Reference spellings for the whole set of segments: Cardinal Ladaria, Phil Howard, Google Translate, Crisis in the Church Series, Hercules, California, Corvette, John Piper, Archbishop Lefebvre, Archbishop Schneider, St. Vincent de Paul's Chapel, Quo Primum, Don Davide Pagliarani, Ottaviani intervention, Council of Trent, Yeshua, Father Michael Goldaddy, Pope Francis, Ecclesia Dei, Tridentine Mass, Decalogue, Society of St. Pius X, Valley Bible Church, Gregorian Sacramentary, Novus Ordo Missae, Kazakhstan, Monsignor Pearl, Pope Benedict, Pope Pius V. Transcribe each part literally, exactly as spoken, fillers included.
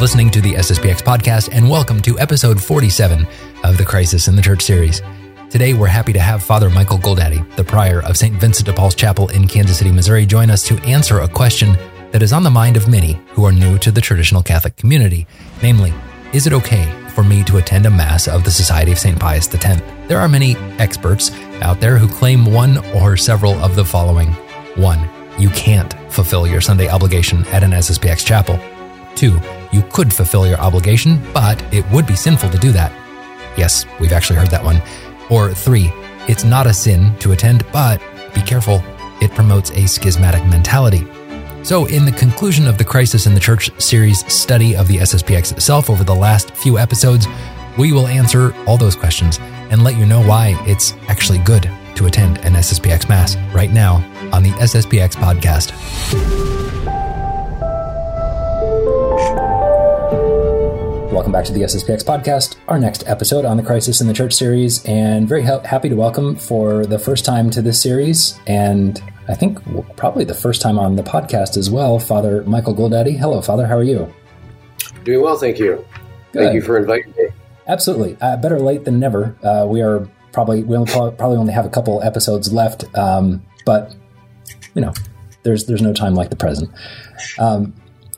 listening to the S S P X podcast, and welcome to episode forty-seven of the Crisis in the Church series. Today, we're happy to have Father Michael Goldaddy, the prior of Saint Vincent de Paul's Chapel in Kansas City, Missouri, join us to answer a question that is on the mind of many who are new to the traditional Catholic community. Namely, is it okay for me to attend a Mass of the Society of Saint Pius X? There are many experts out there who claim one or several of the following. One, you can't fulfill your Sunday obligation at an S S P X chapel. Two, you could fulfill your obligation, but it would be sinful to do that. Yes, we've actually heard that one. Or three, it's not a sin to attend, but be careful, it promotes a schismatic mentality. So in the conclusion of the Crisis in the Church series study of the S S P X itself over the last few episodes, we will answer all those questions and let you know why it's actually good to attend an S S P X Mass right now on the S S P X podcast. Welcome back to the S S P X podcast, our next episode on the Crisis in the Church series, and very ha- happy to welcome for the first time to this series, and I think probably the first time on the podcast as well, Father Michael Goldaddy. Hello, Father. How are you? Doing well, thank you. Good. Thank you for inviting me. Absolutely. Uh, better late than never. Uh, we are probably we only, probably only have a couple episodes left, um, but you know, there's there's no time like the present. Um,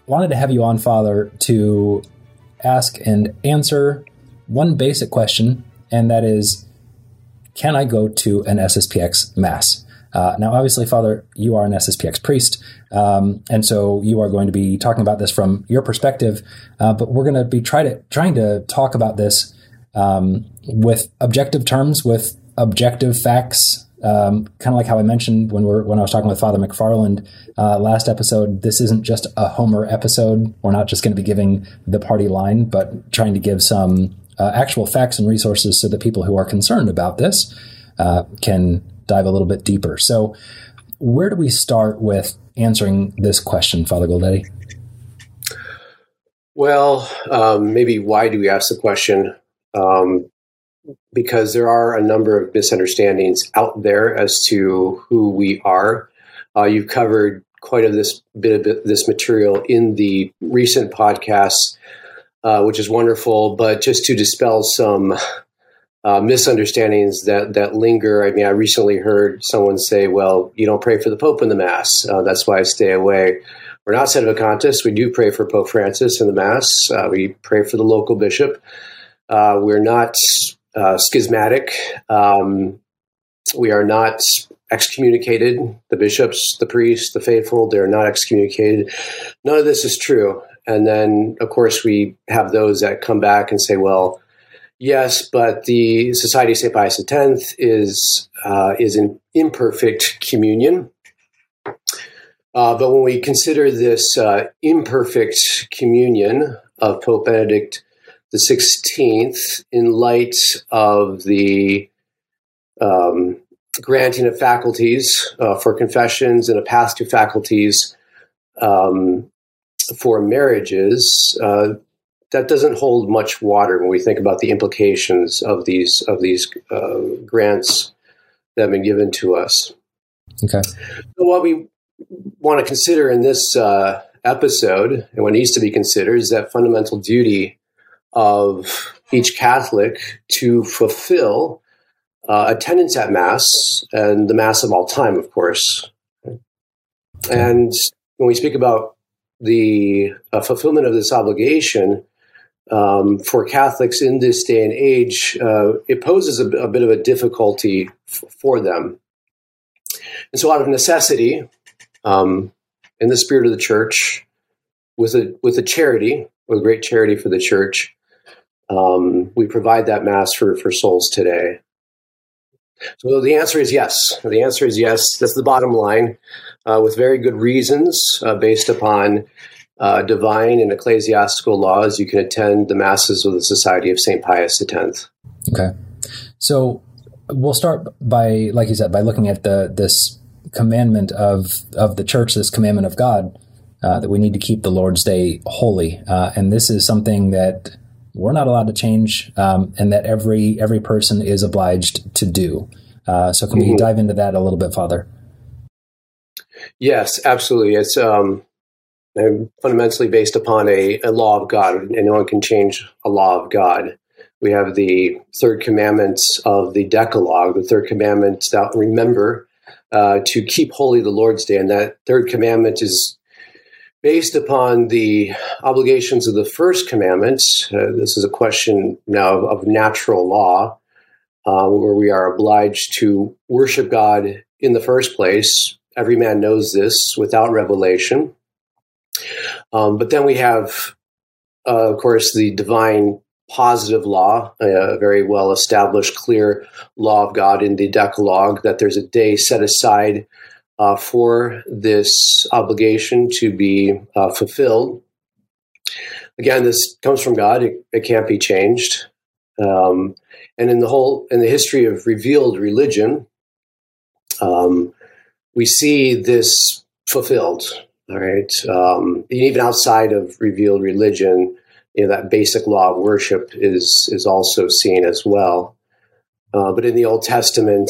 wanted to have you on, Father, to ask and answer one basic question, and that is, can I go to an S S P X Mass? Uh, now, obviously, Father, you are an S S P X priest, um, and so you are going to be talking about this from your perspective, uh, but we're going to be try to, trying to talk about this um, with objective terms, with objective facts, um, kind of like how I mentioned when, we're, when I was talking with Father McFarland uh, last episode. This isn't just a Homer episode. We're not just going to be giving the party line, but trying to give some uh, actual facts and resources so that people who are concerned about this uh, can dive a little bit deeper. So where do we start with answering this question, Father Goldetti? Well, um, maybe why do we ask the question? Um, because there are a number of misunderstandings out there as to who we are. Uh, you've covered quite a this bit of this material in the recent podcasts, uh, which is wonderful, but just to dispel some Uh, misunderstandings that, that linger. I mean, I recently heard someone say, well, you don't pray for the Pope in the Mass. Uh, that's why I stay away. We're not set of a contest. We do pray for Pope Francis in the Mass. Uh, we pray for the local bishop. Uh, we're not uh, schismatic. Um, we are not excommunicated. The bishops, the priests, the faithful, they're not excommunicated. None of this is true. And then, of course, we have those that come back and say, well, yes, but the Society of Saint Pius X is uh, is an imperfect communion. Uh, but when we consider this uh, imperfect communion of Pope Benedict the sixteenth in light of the um, granting of faculties uh, for confessions and a path to faculties um, for marriages, uh, that doesn't hold much water when we think about the implications of these of these uh, grants that have been given to us. Okay. So what we want to consider in this uh, episode, and what needs to be considered, is that fundamental duty of each Catholic to fulfill uh, attendance at Mass, and the Mass of all time, of course. Okay. And when we speak about the uh, fulfillment of this obligation, Um, for Catholics in this day and age, uh, it poses a, a bit of a difficulty f- for them. And so out of necessity, um, in the spirit of the Church, with a with a charity, with great charity for the Church, um, we provide that Mass for, for souls today. So the answer is yes. The answer is yes. That's the bottom line, uh, with very good reasons uh, based upon Uh, divine and ecclesiastical laws. You can attend the Masses of the Society of Saint Pius X. Okay. So we'll start by, like you said, by looking at the this commandment of, of the Church, this commandment of God, uh, that we need to keep the Lord's Day holy. Uh, and this is something that we're not allowed to change, um, and that every every person is obliged to do. Uh, so can mm-hmm. we dive into that a little bit, Father? Yes, absolutely. It's... Um, They're fundamentally based upon a, a law of God, and no one can change a law of God. We have the third commandments of the Decalogue, the third commandment that remember uh, to keep holy the Lord's Day. And that third commandment is based upon the obligations of the first commandment. Uh, this is a question now of, of natural law, uh, where we are obliged to worship God in the first place. Every man knows this without revelation. Um, but then we have, uh, of course, the divine positive law, a very well-established, clear law of God in the Decalogue, that there's a day set aside uh, for this obligation to be uh, fulfilled. Again, this comes from God. It, it can't be changed. Um, and in the whole, in the history of revealed religion, um, we see this fulfilled. All right. Um, even outside of revealed religion, you know, that basic law of worship is is also seen as well. Uh, but in the Old Testament,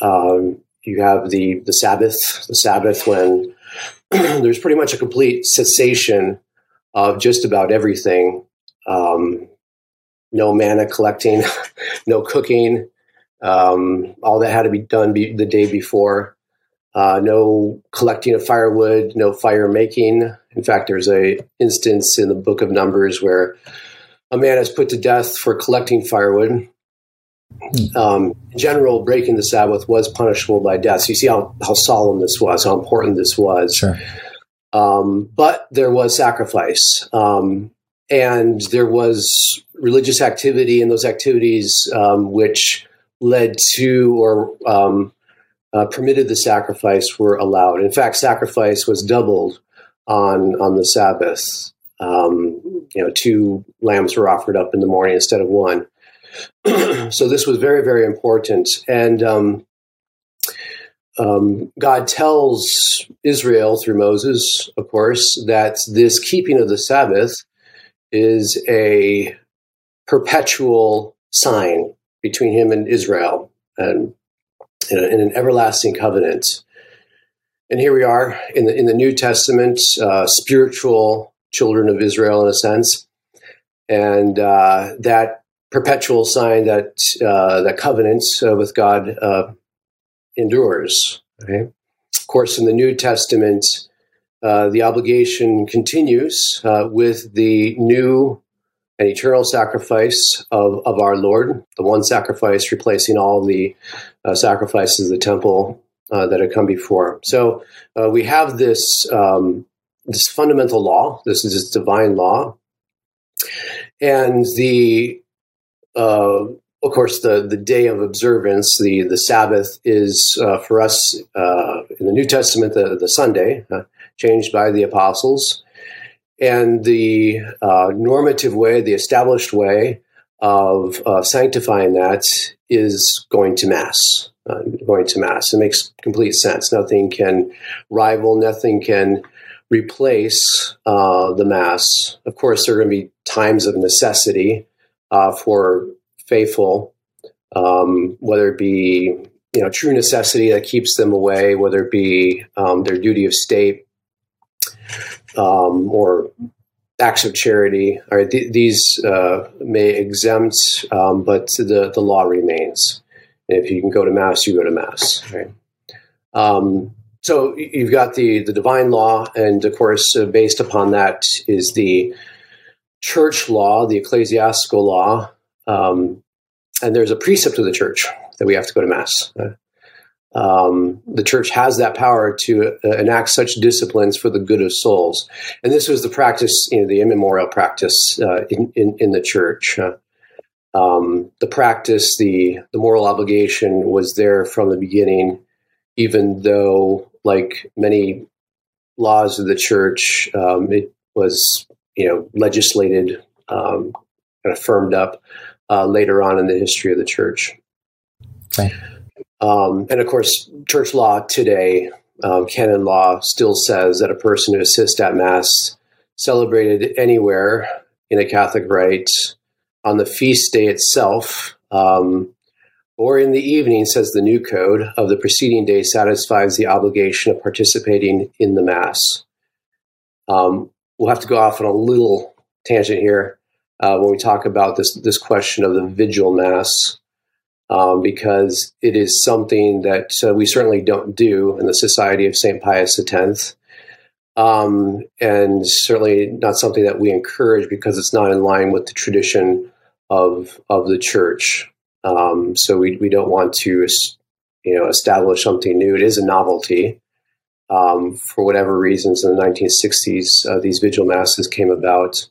um, you have the the Sabbath, the Sabbath when there's pretty much a complete cessation of just about everything. Um, no manna collecting, no cooking, um, all that had to be done be, the day before. Uh, no collecting of firewood, no fire making. In fact, there's a instance in the book of Numbers where a man is put to death for collecting firewood. Um, in general, breaking the Sabbath was punishable by death. So you see how, how solemn this was, how important this was. Sure. Um, but there was sacrifice. Um, and there was religious activity, and those activities um, which led to or um, Uh, permitted the sacrifice were allowed. In fact, sacrifice was doubled on on the Sabbath. Um, you know, two lambs were offered up in the morning instead of one. So this was very, very important. And um, um, God tells Israel through Moses, of course, that this keeping of the Sabbath is a perpetual sign between him and Israel, and in an everlasting covenant. And here we are in the in the New Testament, uh, spiritual children of Israel in a sense, and uh, that perpetual sign, that uh, that covenant uh, with God uh, endures. Okay? Of course, in the New Testament, uh, the obligation continues uh, with the new and eternal sacrifice of, of our Lord, the one sacrifice replacing all the uh, sacrifices of the temple uh, that had come before. So uh, we have this um, this fundamental law, this is this divine law, and the uh, of course the the day of observance, the the Sabbath is uh, for us uh, in the New Testament the the Sunday, uh, changed by the apostles. And the uh, normative way, the established way of uh, sanctifying that is going to Mass, uh, going to Mass. It makes complete sense. Nothing can rival, nothing can replace uh, the Mass. Of course, there are going to be times of necessity uh, for faithful, um, whether it be you know true necessity that keeps them away, whether it be um, their duty of state, Um, or acts of charity. All right, th- these uh, may exempt, um, but the, the law remains. And if you can go to Mass, you go to Mass. Right? Um, so you've got the, the divine law, and of course, uh, based upon that is the church law, the ecclesiastical law, um, and there's a precept of the church that we have to go to Mass. Right? Um, the church has that power to uh, enact such disciplines for the good of souls. And this was the practice, you know, the immemorial practice uh, in, in, in the church. Uh, um, the practice, the, the moral obligation was there from the beginning, even though, like many laws of the church, um, it was, you know, legislated, um, kind of firmed up uh, later on in the history of the church. Okay. Um, and of course, church law today, um, canon law, still says that a person who assists at Mass celebrated anywhere in a Catholic rite on the feast day itself, um, or in the evening, says the new code, of the preceding day satisfies the obligation of participating in the Mass. Um, we'll have to go off on a little tangent here uh, when we talk about this this question of the vigil mass, um, because it is something that uh, we certainly don't do in the Society of Saint Pius X, um, and certainly not something that we encourage because it's not in line with the tradition of of the Church. Um, so we we don't want to you know establish something new. It is a novelty. Um, for whatever reasons, in the nineteen sixties, uh, these vigil masses came about.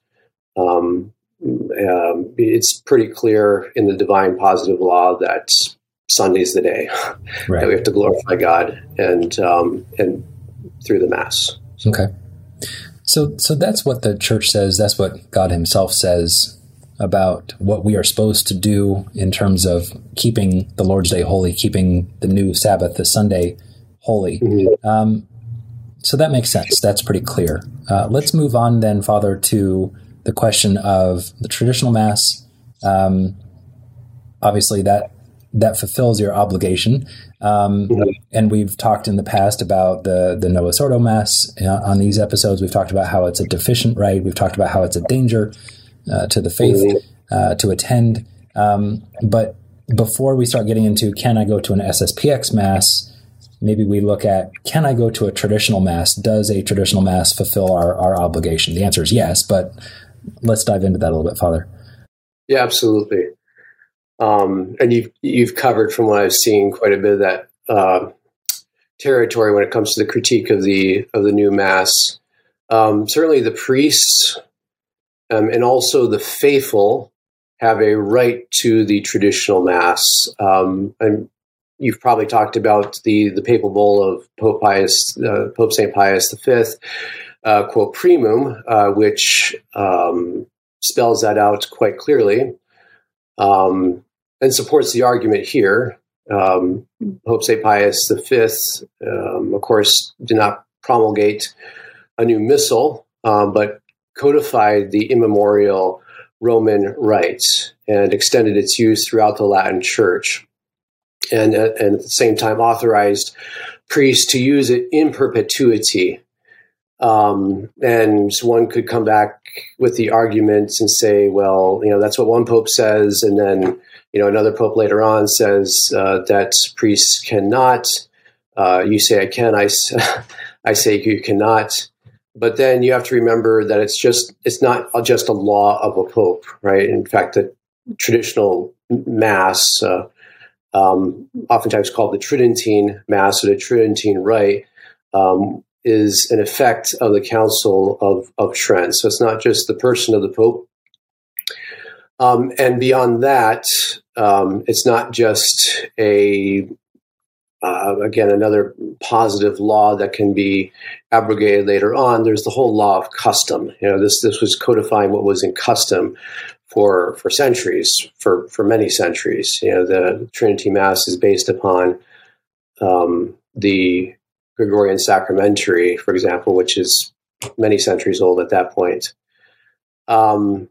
Um, um, it's pretty clear in the divine positive law that Sunday's the day right. that we have to glorify God and um, and through the Mass. Okay, so so that's what the Church says. That's what God Himself says about what we are supposed to do in terms of keeping the Lord's Day holy, keeping the new Sabbath, the Sunday. Holy. Um, so that makes sense. That's pretty clear. Uh, let's move on then, Father, to the question of the traditional Mass. Um, obviously, that that fulfills your obligation. Um, and we've talked in the past about the, the Novus Ordo Mass. Uh, on these episodes, we've talked about how it's a deficient rite. We've talked about how it's a danger uh, to the faith uh, to attend. Um, but before we start getting into, can I go to an S S P X Mass? Maybe we look at, can I go to a traditional Mass? Does a traditional Mass fulfill our, our obligation? The answer is yes, but let's dive into that a little bit, Father. Yeah, absolutely. Um, and you've, you've covered, from what I've seen, quite a bit of that uh, territory when it comes to the critique of the of the new Mass. Um, certainly the priests um, and also the faithful have a right to the traditional Mass. Um, and You've probably talked about the, the papal bull of Pope Pius, uh, Pope Saint Pius the Fifth, uh, Quo Primum, uh, which um, spells that out quite clearly um, and supports the argument here. Um, Pope Saint Pius the Fifth, um, of course, did not promulgate a new missal, um, but codified the immemorial Roman rites and extended its use throughout the Latin Church. And, and at the same time authorized priests to use it in perpetuity. Um, and one could come back with the arguments and say, well, you know, that's what one pope says. And then, you know, another pope later on says uh, that priests cannot. Uh, you say I can, I, I say you cannot. But then you have to remember that it's just, it's not just a law of a pope, right? In fact, the traditional Mass, uh, Um, oftentimes called the Tridentine Mass or the Tridentine Rite, um, is an effect of the Council of, of Trent. So it's not just the person of the Pope. Um, and beyond that, um, it's not just a, uh, again, another positive law that can be abrogated later on. There's the whole law of custom. You know, this this was codifying what was in custom. For, for centuries, for, for many centuries, you know, the Trinity Mass is based upon um, the Gregorian Sacramentary, for example, which is many centuries old at that point. Um,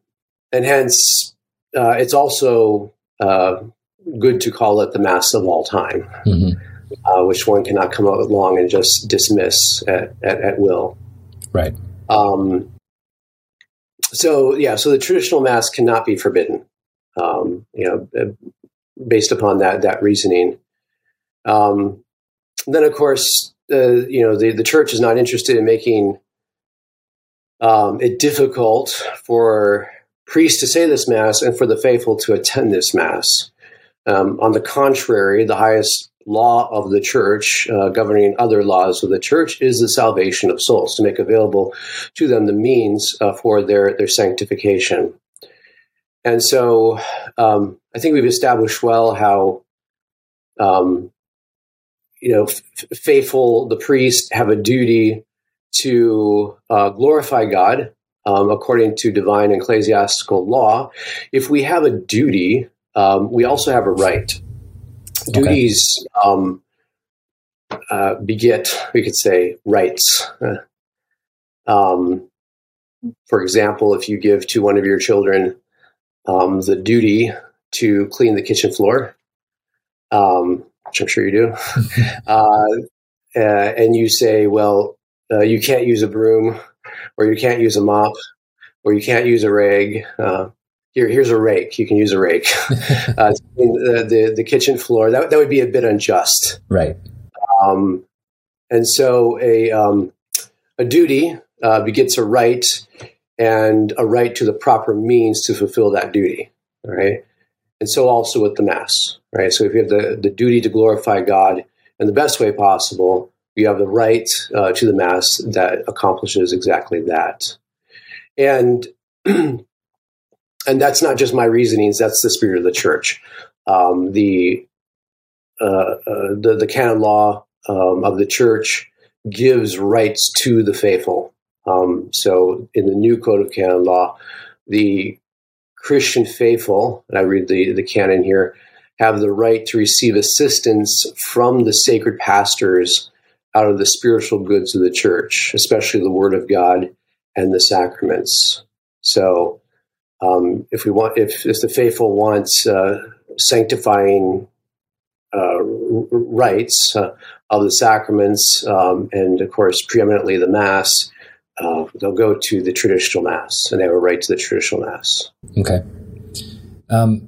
and hence, uh, it's also uh, good to call it the Mass of all time, mm-hmm. uh, which one cannot come out long and just dismiss at, at, at will. Right. Um, So, yeah, so the traditional Mass cannot be forbidden, um, you know, based upon that that reasoning. Um, then, of course, uh, you know, the, the Church is not interested in making um, it difficult for priests to say this Mass and for the faithful to attend this Mass. Um, on the contrary, the highest law of the Church, uh, governing other laws of the Church, is the salvation of souls, to make available to them the means uh, for their, their sanctification. And so um, I think we've established well how, um, you know, f- faithful, the priest, have a duty to uh, glorify God um, according to divine ecclesiastical law. If we have a duty, um, we also have a right. Duties okay. um, uh, beget, we could say, rights. Um, for example, if you give to one of your children um, the duty to clean the kitchen floor, um, which I'm sure you do, uh, uh, and you say, well, uh, you can't use a broom or you can't use a mop, or you can't use a rag. Uh, here, here's a rake. You can use a rake. uh, the, the the kitchen floor. That that would be a bit unjust, right? Um, and so a um, a duty uh, begets a right, and a right to the proper means to fulfill that duty. All right. And so also with the Mass, right? So if you have the, the duty to glorify God in the best way possible, you have the right uh, to the Mass that accomplishes exactly that. And and that's not just my reasonings, that's the spirit of the Church. Um, the, uh, uh, the the canon law um, of the Church gives rights to the faithful. Um, so in the new Code of Canon Law, the Christian faithful, and I read the, the canon here, have the right to receive assistance from the sacred pastors out of the spiritual goods of the Church, especially the Word of God and the sacraments. So, um, if we want, if, if the faithful wants uh, sanctifying uh, rites uh, of the sacraments, um, and of course preeminently the Mass, Uh, they'll go to the traditional Mass, and they have a right to the traditional Mass. Okay. Um,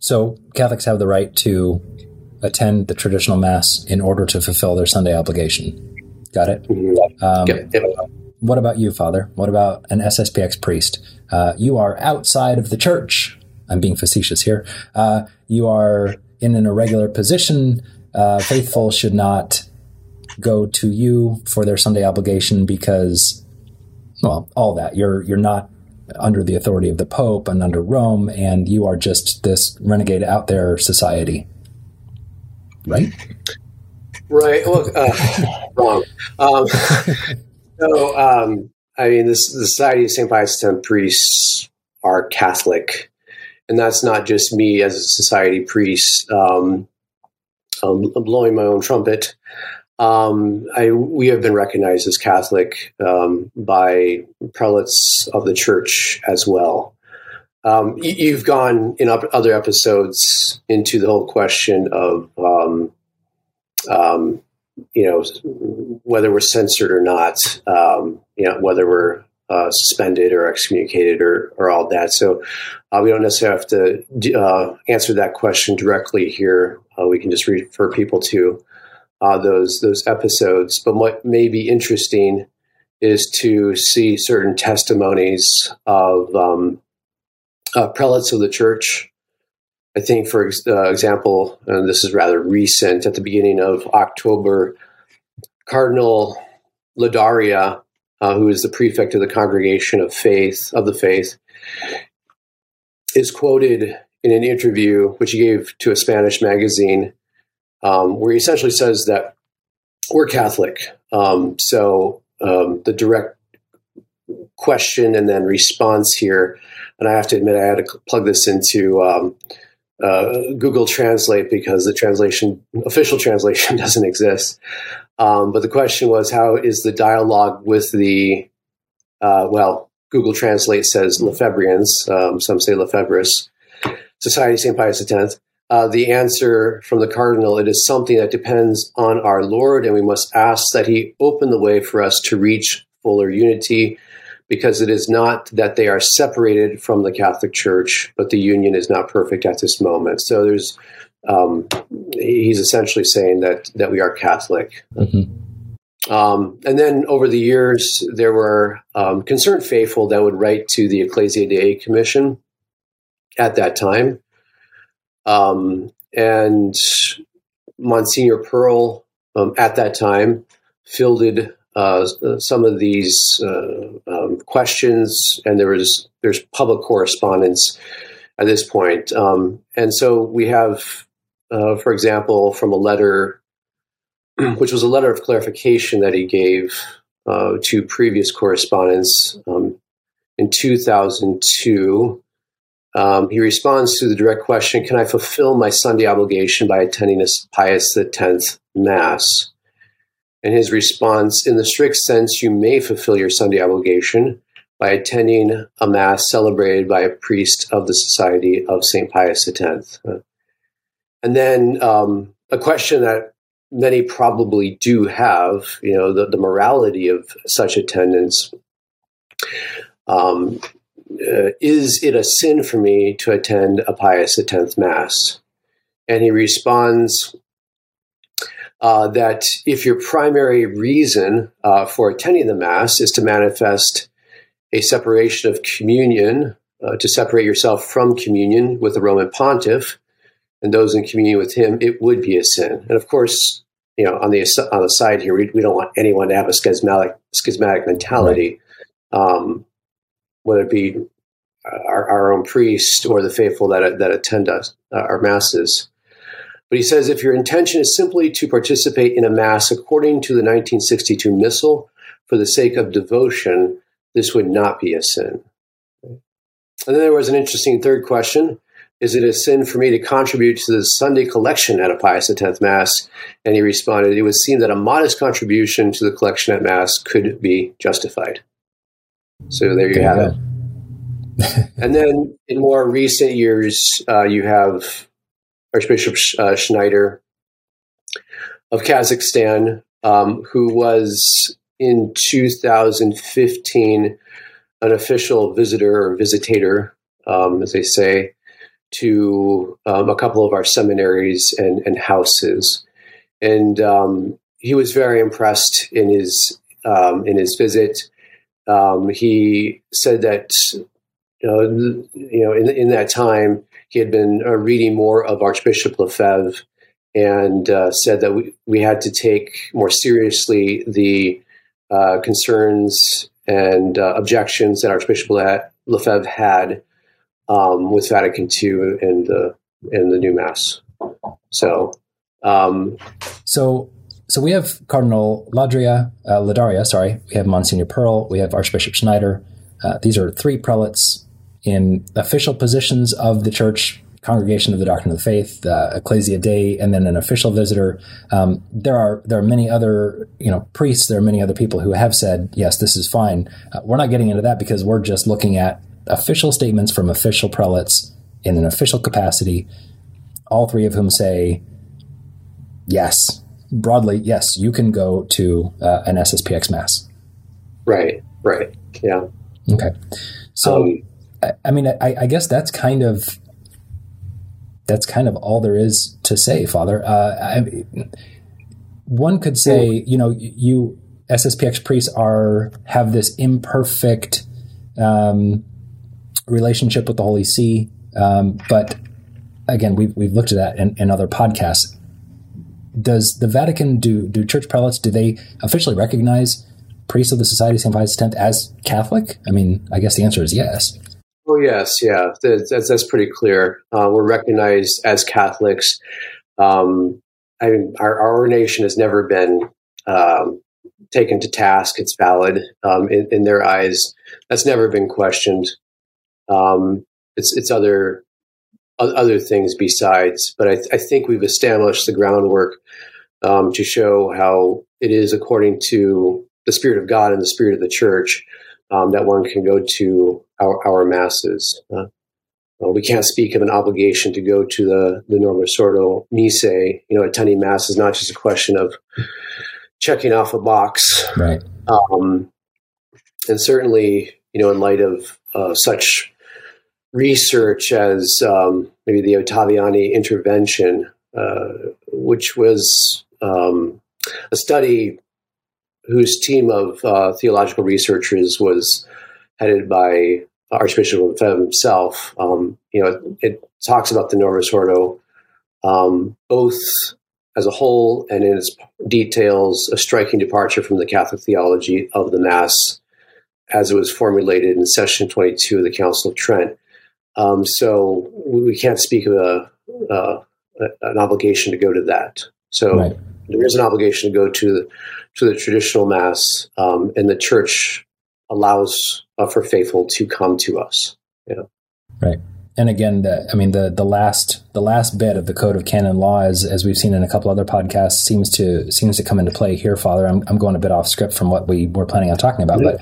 so Catholics have the right to attend the traditional Mass in order to fulfill their Sunday obligation. Got it? Mm-hmm. Um, yep. Yep. What about you, Father? What about an S S P X priest? Uh, you are outside of the Church. I'm being facetious here. Uh, you are in an irregular position. Uh, faithful should not go to you for their Sunday obligation because... Well, all that. You're you're not under the authority of the Pope and under Rome, and you are just this renegade out there society, right? Right. Well, uh, wrong. Um, so, um, I mean, this, the Society of Saint Pius X priests are Catholic, and that's not just me as a society priest. Um, I'm blowing my own trumpet. Um, I, we have been recognized as Catholic um, by prelates of the Church as well. Um, you, you've gone in op- other episodes into the whole question of, um, um, you know, whether we're censored or not, um, you know, whether we're uh, suspended or excommunicated or, or all that. So uh, we don't necessarily have to uh, answer that question directly here. Uh, we can just refer people to Uh, those those episodes, but what may be interesting is to see certain testimonies of um, uh, prelates of the Church. I think, for ex- uh, example, and this is rather recent, at the beginning of October, Cardinal Ladaria, uh, who is the prefect of the Congregation of Faith of the Faith, is quoted in an interview which he gave to a Spanish magazine. Um, where he essentially says that we're Catholic. Um, so um, the direct question and then response here, and I have to admit I had to plug this into um, uh, Google Translate because the translation, official translation doesn't exist. Um, but the question was, how is the dialogue with the, uh, well, Google Translate says Lefebvrians, um, some say Lefebvres, Society of Saint Pius X. Uh, the answer from the cardinal, it is something that depends on our Lord, and we must ask that he open the way for us to reach fuller unity, because it is not that they are separated from the Catholic Church, but the union is not perfect at this moment. So there's, um, he's essentially saying that that we are Catholic. Mm-hmm. Um, and then over the years, there were um, concerned faithful that would write to the Ecclesia Dei Commission at that time. Um, and Monsignor Pearl, um, at that time, fielded uh, some of these uh, um, questions, and there was there's public correspondence at this point. Um, and so we have, uh, for example, from a letter, which was a letter of clarification that he gave uh, to previous correspondence um, in two thousand two. Um, he responds to the direct question, can I fulfill my Sunday obligation by attending a Pius X Mass? And his response, in the strict sense, you may fulfill your Sunday obligation by attending a Mass celebrated by a priest of the Society of Saint Pius X. And then um, a question that many probably do have, you know, the, the morality of such attendance um, uh, is it a sin for me to attend a Pius the tenth Mass? And he responds uh, that if your primary reason uh, for attending the Mass is to manifest a separation of communion, uh, to separate yourself from communion with the Roman pontiff and those in communion with him, it would be a sin. And of course, you know, on the on the side here, we, we don't want anyone to have a schismatic schismatic mentality, right. um, whether it be our, our own priest or the faithful that that attend us uh, our masses. But he says, if your intention is simply to participate in a mass according to the nineteen sixty-two Missal for the sake of devotion, this would not be a sin. And then there was an interesting third question. Is it a sin for me to contribute to the Sunday collection at a Pius the tenth Mass? And he responded, it would seem that a modest contribution to the collection at Mass could be justified. So there you have it. And then in more recent years, uh, you have Archbishop uh, Schneider of Kazakhstan, um, who was in two thousand fifteen an official visitor or visitator, um, as they say, to um, a couple of our seminaries and, and houses. And um, he was very impressed in his um, in his visit. Um, he said that, you know, you know in, in that time, he had been uh, reading more of Archbishop Lefebvre and uh, said that we, we had to take more seriously the uh, concerns and uh, objections that Archbishop Lefebvre had Um, with Vatican two and the and the new Mass. So, um, so so we have Cardinal Ladaria, uh, Ladaria. Sorry, we have Monsignor Pearl. We have Archbishop Schneider. Uh, these are three prelates in official positions of the Church, Congregation of the Doctrine of the Faith, uh, Ecclesia Dei, and then an official visitor. Um, there are there are many other you know priests. There are many other people who have said yes, this is fine. Uh, we're not getting into that because we're just looking at official statements from official prelates in an official capacity, all three of whom say, yes, broadly, yes, you can go to uh, an S S P X Mass. Right, right, yeah. Okay. So, um, I, I mean, I, I guess that's kind of that's kind of all there is to say, Father. Uh, I, one could say, yeah. you know, you S S P X priests are have this imperfect Um, relationship with the Holy See, um, but again, we've we've looked at that in, in other podcasts. Does the Vatican do do church prelates? Do they officially recognize priests of the Society of Saint Pius X as Catholic? I mean, I guess the answer is yes. Well, yes, yeah, that's that's pretty clear. Uh, we're recognized as Catholics. Um, I mean, our, our nation has never been Um, taken to task. It's valid um, in, in their eyes. That's never been questioned. Um, it's it's other other things besides, but I, th- I think we've established the groundwork um, to show how it is according to the Spirit of God and the Spirit of the Church um, that one can go to our, our masses. Uh, well, we can't speak of an obligation to go to the, the Novus Ordo Missae. You know, attending Mass is not just a question of checking off a box, right? Um, and certainly, you know, in light of uh, such research as um, maybe the Ottaviani intervention, uh, which was um, a study whose team of uh, theological researchers was headed by Archbishop Lefebvre himself. Um, you know, it, it talks about the Novus Ordo, um, both as a whole, and in its details, a striking departure from the Catholic theology of the Mass as it was formulated in Session twenty-two of the Council of Trent. Um, so we can't speak of a, uh, an obligation to go to that. So right. There is an obligation to go to the, to the traditional Mass, um, and the Church allows uh, for faithful to come to us. You know? Right. And again, the, I mean, the, the last the last bit of the Code of Canon Law, is, as we've seen in a couple other podcasts, seems to seems to come into play here, Father. I'm I'm going a bit off script from what we were planning on talking about, but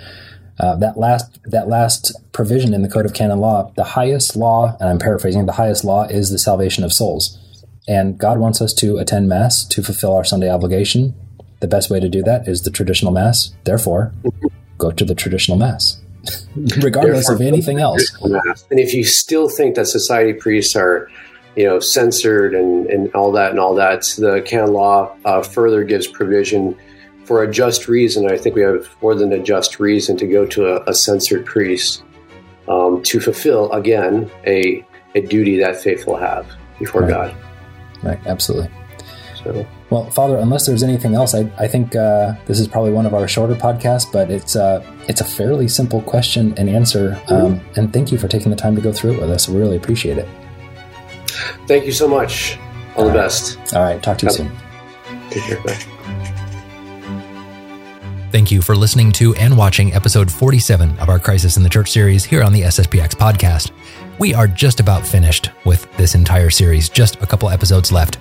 uh, that last that last provision in the Code of Canon Law, the highest law, and I'm paraphrasing, the highest law is the salvation of souls. And God wants us to attend Mass to fulfill our Sunday obligation. The best way to do that is the traditional Mass. Therefore, go to the traditional Mass. regardless Therefore, of anything else. And if you still think that society priests are, you know, censored and, and all that and all that, the canon law uh, further gives provision for a just reason. I think we have more than a just reason to go to a, a censored priest um, to fulfill, again, a, a duty that faithful have before right. God. Right, absolutely. So. Well, Father, unless there's anything else, I, I think uh, this is probably one of our shorter podcasts, but it's uh, it's a fairly simple question and answer. Um, mm-hmm. And thank you for taking the time to go through it with us. We really appreciate it. Thank you so much. All, All the right. best. All right. Talk to you okay. soon. Take care. Bye. Thank you for listening to and watching episode forty-seven of our Crisis in the Church series here on the S S P X podcast. We are just about finished with this entire series, just a couple episodes left.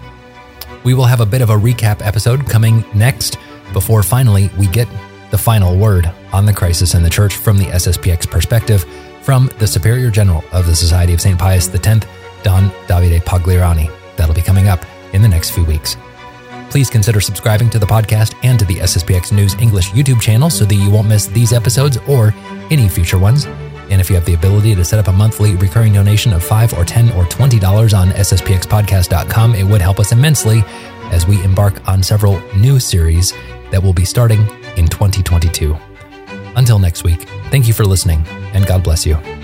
We will have a bit of a recap episode coming next before finally we get the final word on the crisis in the church from the S S P X perspective from the Superior General of the Society of Saint Pius X, Don Davide Pagliarani. That'll be coming up in the next few weeks. Please consider subscribing to the podcast and to the S S P X News English YouTube channel so that you won't miss these episodes or any future ones. And if you have the ability to set up a monthly recurring donation of five dollars or ten dollars or twenty dollars on S S P X podcast dot com, it would help us immensely as we embark on several new series that will be starting in twenty twenty-two. Until next week, thank you for listening, and God bless you.